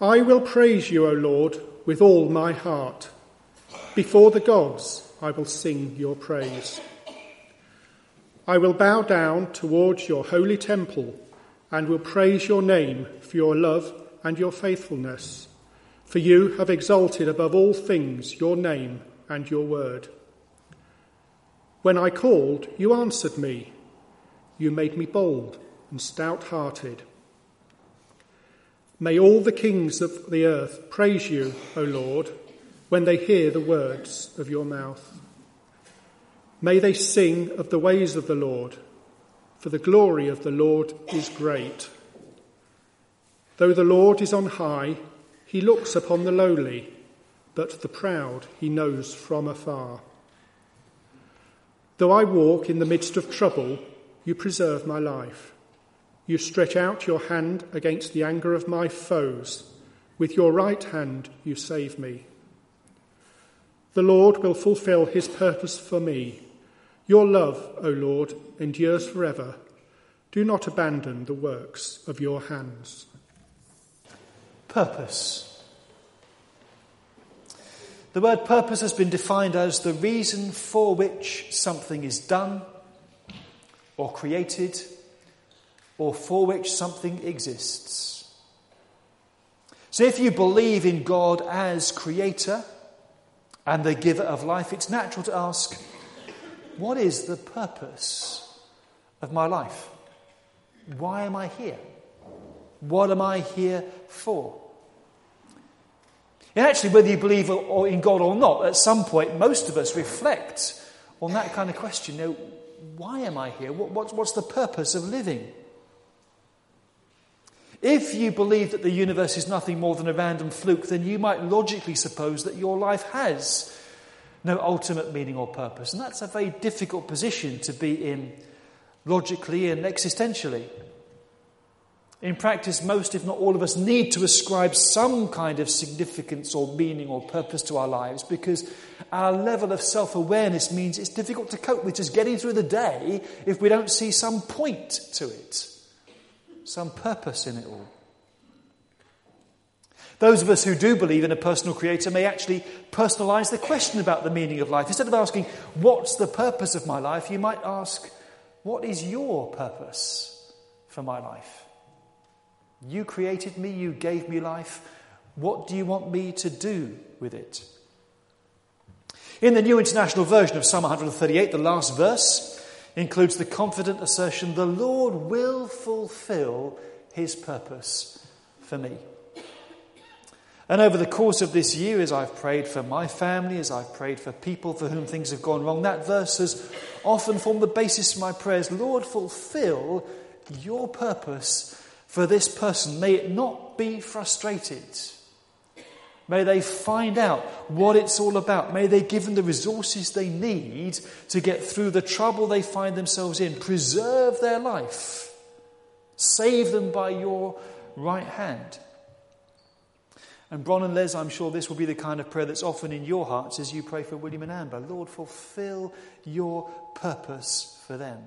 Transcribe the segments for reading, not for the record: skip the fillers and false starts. I will praise you, O Lord, with all my heart. Before the gods I will sing your praise. I will bow down towards your holy temple and will praise your name for your love and your faithfulness, for you have exalted above all things your name and your word. When I called, you answered me. You made me bold and stout-hearted. May all the kings of the earth praise you, O Lord, when they hear the words of your mouth. May they sing of the ways of the Lord, for the glory of the Lord is great. Though the Lord is on high, he looks upon the lowly, but the proud he knows from afar. Though I walk in the midst of trouble, you preserve my life. You stretch out your hand against the anger of my foes. With your right hand you save me. The Lord will fulfill his purpose for me. Your love, O Lord, endures forever. Do not abandon the works of your hands. Purpose. The word purpose has been defined as the reason for which something is done or created, or for which something exists. So if you believe in God as creator and the giver of life, it's natural to ask, what is the purpose of my life? Why am I here? What am I here for? And actually, whether you believe in God or not, at some point, most of us reflect on that kind of question. You know, why am I here? What's the purpose of living? If you believe that the universe is nothing more than a random fluke, then you might logically suppose that your life has no ultimate meaning or purpose. And that's a very difficult position to be in logically and existentially. In practice, most, if not all of us, need to ascribe some kind of significance or meaning or purpose to our lives, because our level of self-awareness means it's difficult to cope with just getting through the day if we don't see some point to it, some purpose in it all. Those of us who do believe in a personal creator may actually personalise the question about the meaning of life. Instead of asking, what's the purpose of my life, you might ask, what is your purpose for my life? You created me, you gave me life. What do you want me to do with it? In the New International Version of Psalm 138, the last verse includes the confident assertion, the Lord will fulfill his purpose for me. And over the course of this year, as I've prayed for my family, as I've prayed for people for whom things have gone wrong, that verse has often formed the basis for my prayers. Lord, fulfill your purpose for this person. May it not be frustrated. May they find out what it's all about. May they be given the resources they need to get through the trouble they find themselves in. Preserve their life. Save them by your right hand. And Bron and Les, I'm sure this will be the kind of prayer that's often in your hearts as you pray for William and Amber. Lord, fulfill your purpose for them.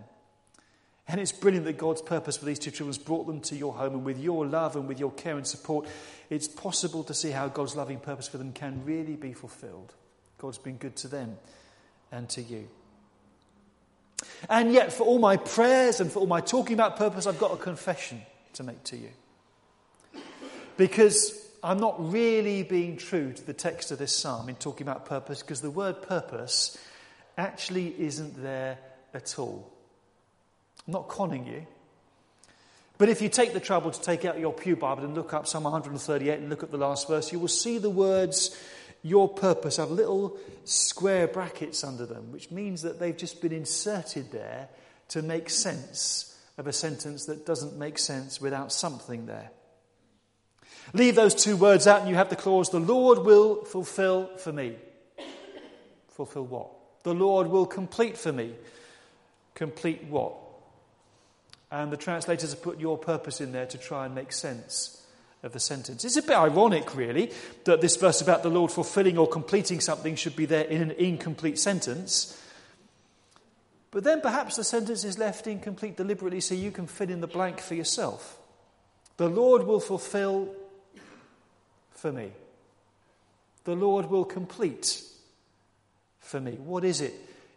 And it's brilliant that God's purpose for these two children has brought them to your home, and with your love and with your care and support, it's possible to see how God's loving purpose for them can really be fulfilled. God's been good to them and to you. And yet, for all my prayers and for all my talking about purpose, I've got a confession to make to you. Because I'm not really being true to the text of this psalm in talking about purpose, because the word purpose actually isn't there at all. I'm not conning you. But if you take the trouble to take out your pew Bible and look up Psalm 138 and look at the last verse, you will see the words, your purpose, have little square brackets under them, which means that they've just been inserted there to make sense of a sentence that doesn't make sense without something there. Leave those two words out and you have the clause, the Lord will fulfill for me. Fulfill what? The Lord will complete for me. Complete what? And the translators have put your purpose in there to try and make sense of the sentence. It's a bit ironic, really, that this verse about the Lord fulfilling or completing something should be there in an incomplete sentence. But then perhaps the sentence is left incomplete deliberately so you can fill in the blank for yourself. The Lord will fulfill for me. The Lord will complete for me. What is it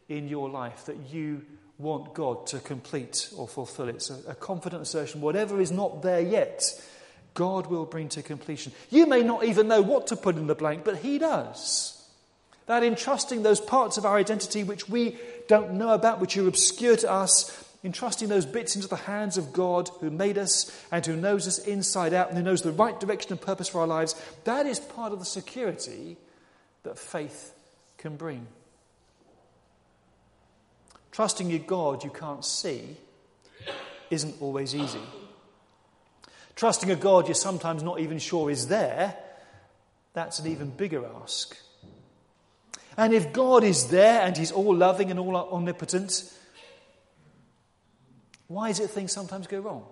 in your life that you want God to complete or fulfill? It's a confident assertion. Whatever is not there yet, God will bring to completion. You may not even know what to put in the blank, but He does. That entrusting those parts of our identity which we don't know about, which are obscure to us, entrusting those bits into the hands of God who made us and who knows us inside out and who knows the right direction and purpose for our lives, that is part of the security that faith can bring. Trusting a God you can't see isn't always easy. Trusting a God you're sometimes not even sure is there, that's an even bigger ask. And if God is there and He's all-loving and all-omnipotent, why is it things sometimes go wrong?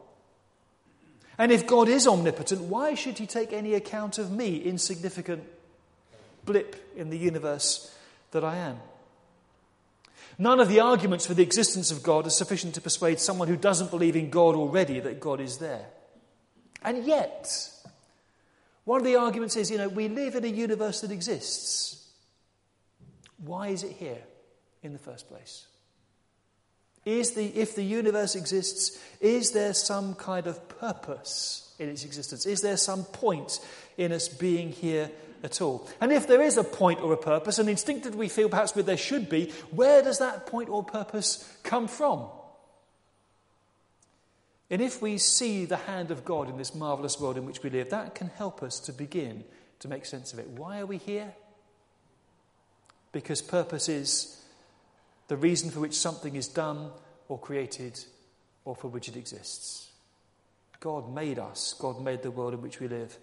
And if God is omnipotent, why should He take any account of me, insignificant blip in the universe that I am? None of the arguments for the existence of God are sufficient to persuade someone who doesn't believe in God already that God is there. And yet, one of the arguments is, we live in a universe that exists. Why is it here in the first place? If the universe exists, is there some kind of purpose in its existence? Is there some point in us being here at all? And if there is a point or a purpose, and instinctively we feel perhaps that there should be, where does that point or purpose come from? And if we see the hand of God in this marvellous world in which we live, that can help us to begin to make sense of it. Why are we here? Because purpose is the reason for which something is done or created or for which it exists. God made us. God made the world in which we live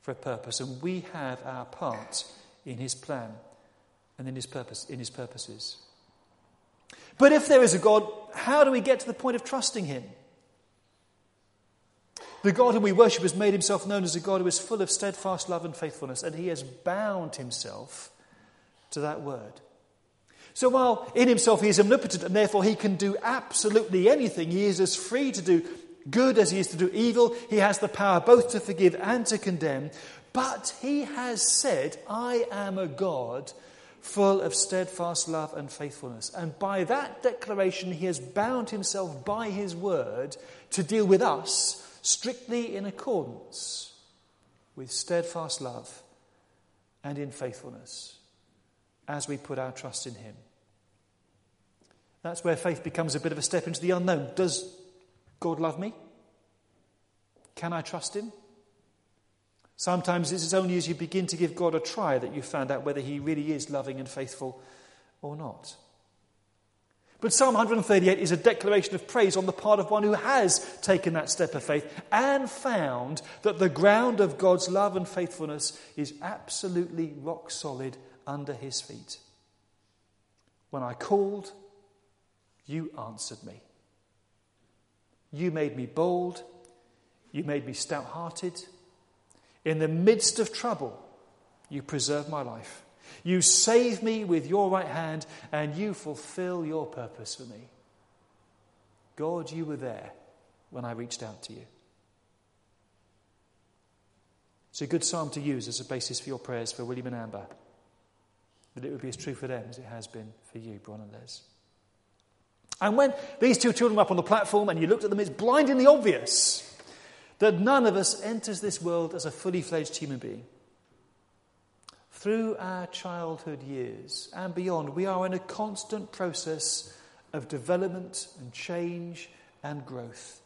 for a purpose. And we have our part in His plan and in His purpose, in His purposes. But if there is a God, how do we get to the point of trusting Him? The God whom we worship has made Himself known as a God who is full of steadfast love and faithfulness, and He has bound Himself to that word. So while in Himself He is omnipotent and therefore He can do absolutely anything, He is as free to do good as He is to do evil. He has the power both to forgive and to condemn. But He has said, I am a God full of steadfast love and faithfulness. And by that declaration He has bound Himself by His word to deal with us strictly in accordance with steadfast love and in faithfulness, as we put our trust in Him. That's where faith becomes a bit of a step into the unknown. Does God love me? Can I trust Him? Sometimes it's only as you begin to give God a try that you find out whether He really is loving and faithful or not. But Psalm 138 is a declaration of praise on the part of one who has taken that step of faith and found that the ground of God's love and faithfulness is absolutely rock solid under His feet. When I called, You answered me. You made me bold. You made me stout-hearted. In the midst of trouble, You preserve my life. You save me with Your right hand, and You fulfill Your purpose for me. God, You were there when I reached out to You. It's a good psalm to use as a basis for your prayers for William and Amber, that it would be as true for them as it has been for you, Bron and Les. And when these two children were up on the platform and you looked at them, it's blindingly obvious that none of us enters this world as a fully fledged human being. Through our childhood years and beyond, we are in a constant process of development and change and growth.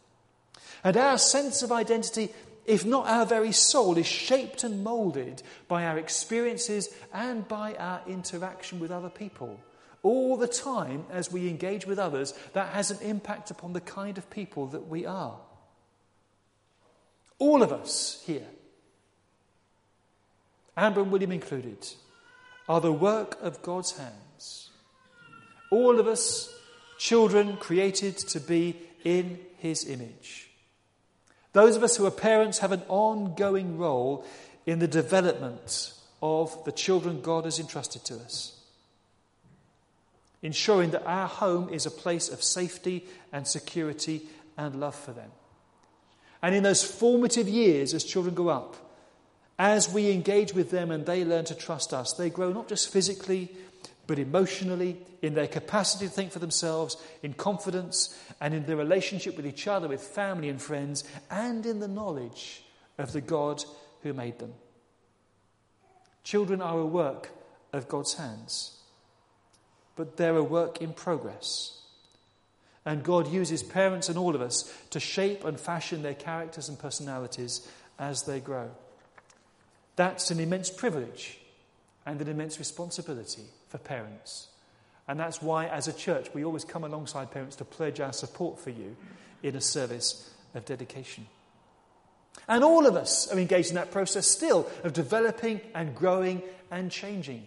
And our sense of identity, if not our very soul, is shaped and moulded by our experiences and by our interaction with other people. All the time as we engage with others, that has an impact upon the kind of people that we are. All of us here, Amber and William included, are the work of God's hands. All of us, children created to be in His image. Those of us who are parents have an ongoing role in the development of the children God has entrusted to us, ensuring that our home is a place of safety and security and love for them. And in those formative years as children grow up, As we engage with them and they learn to trust us, they grow not just physically, but emotionally, in their capacity to think for themselves, in confidence, and in their relationship with each other, with family and friends, and in the knowledge of the God who made them. Children are a work of God's hands, but they're a work in progress. And God uses parents and all of us to shape and fashion their characters and personalities as they grow. That's an immense privilege and an immense responsibility for parents. And that's why, as a church, we always come alongside parents to pledge our support for you in a service of dedication. And all of us are engaged in that process still of developing and growing and changing.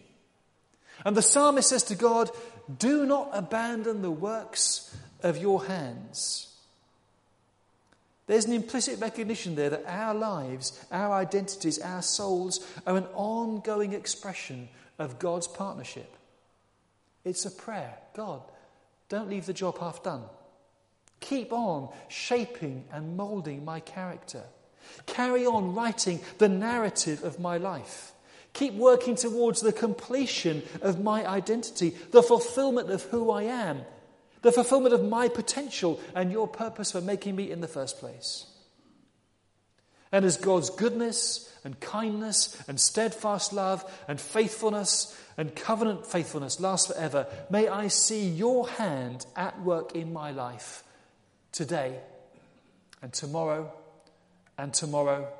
And the psalmist says to God, "Do not abandon the works of your hands." There's an implicit recognition there that our lives, our identities, our souls are an ongoing expression of God's partnership. It's a prayer. God, don't leave the job half done. Keep on shaping and moulding my character. Carry on writing the narrative of my life. Keep working towards the completion of my identity, the fulfillment of who I am, the fulfillment of my potential and your purpose for making me in the first place. And as God's goodness and kindness and steadfast love and faithfulness and covenant faithfulness lasts forever, may I see your hand at work in my life today and tomorrow and tomorrow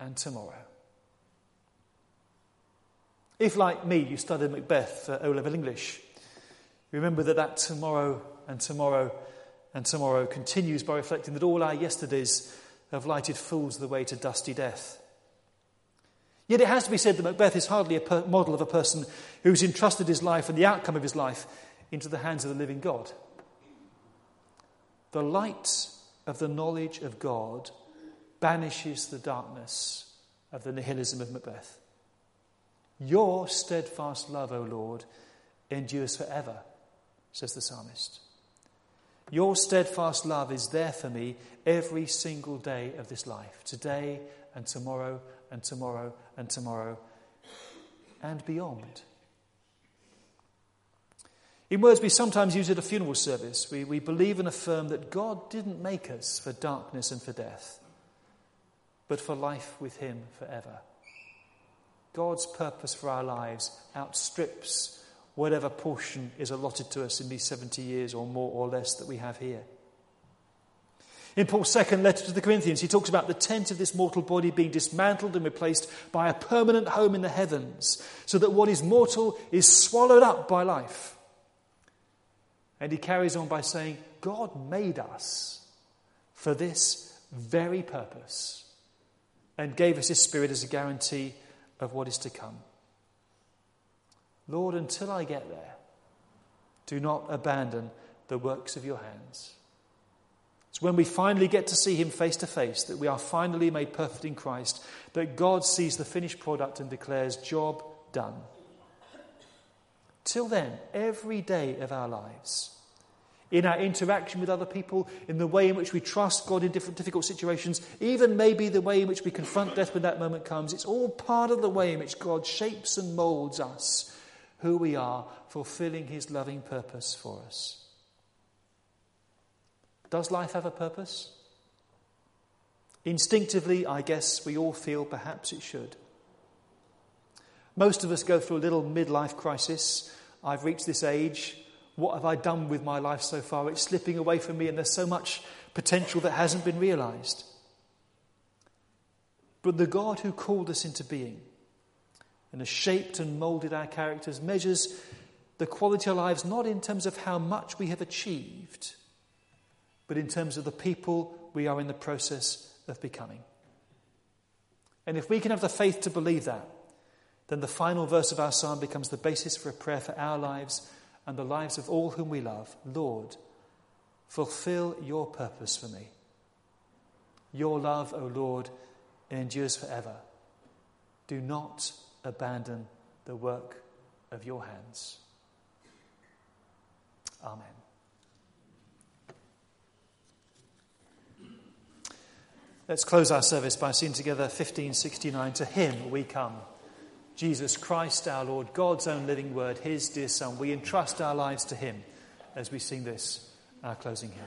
and tomorrow. If, like me, you studied Macbeth for O-level English, remember that tomorrow and tomorrow and tomorrow continues by reflecting that all our yesterdays have lighted fools the way to dusty death. Yet it has to be said that Macbeth is hardly a model of a person who's entrusted his life and the outcome of his life into the hands of the living God. The light of the knowledge of God banishes the darkness of the nihilism of Macbeth. Your steadfast love, O Lord, endures forever, says the psalmist. Your steadfast love is there for me every single day of this life, today and tomorrow and tomorrow and tomorrow and beyond. In words we sometimes use at a funeral service, we believe and affirm that God didn't make us for darkness and for death, but for life with him forever. God's purpose for our lives outstrips whatever portion is allotted to us in these 70 years or more or less that we have here. In Paul's second letter to the Corinthians, he talks about the tent of this mortal body being dismantled and replaced by a permanent home in the heavens, so that what is mortal is swallowed up by life. And he carries on by saying, God made us for this very purpose and gave us his Spirit as a guarantee of what is to come. Lord, until I get there, do not abandon the works of your hands. It's when we finally get to see him face to face that we are finally made perfect in Christ, that God sees the finished product and declares, job done. Till then, every day of our lives, in our interaction with other people, in the way in which we trust God in different difficult situations, even maybe the way in which we confront death when that moment comes, it's all part of the way in which God shapes and moulds us, who we are, fulfilling his loving purpose for us. Does life have a purpose? Instinctively, I guess we all feel perhaps it should. Most of us go through a little midlife crisis. I've reached this age. What have I done with my life so far? It's slipping away from me, and there's so much potential that hasn't been realized. But the God who called us into being and has shaped and molded our characters measures the quality of our lives not in terms of how much we have achieved, but in terms of the people we are in the process of becoming. And if we can have the faith to believe that, then the final verse of our psalm becomes the basis for a prayer for our lives and the lives of all whom we love. Lord, fulfill your purpose for me. Your love, O Lord, endures forever. Do not abandon the work of your hands. Amen. Let's close our service by singing together 1569, To Him We Come. Jesus Christ our Lord, God's own living word, his dear Son, we entrust our lives to him as we sing this, our closing hymn.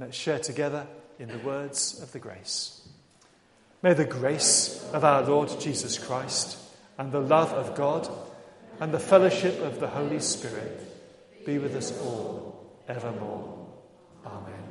Let's share together in the words of the grace. May the grace of our Lord Jesus Christ and the love of God and the fellowship of the Holy Spirit be with us all evermore. Amen.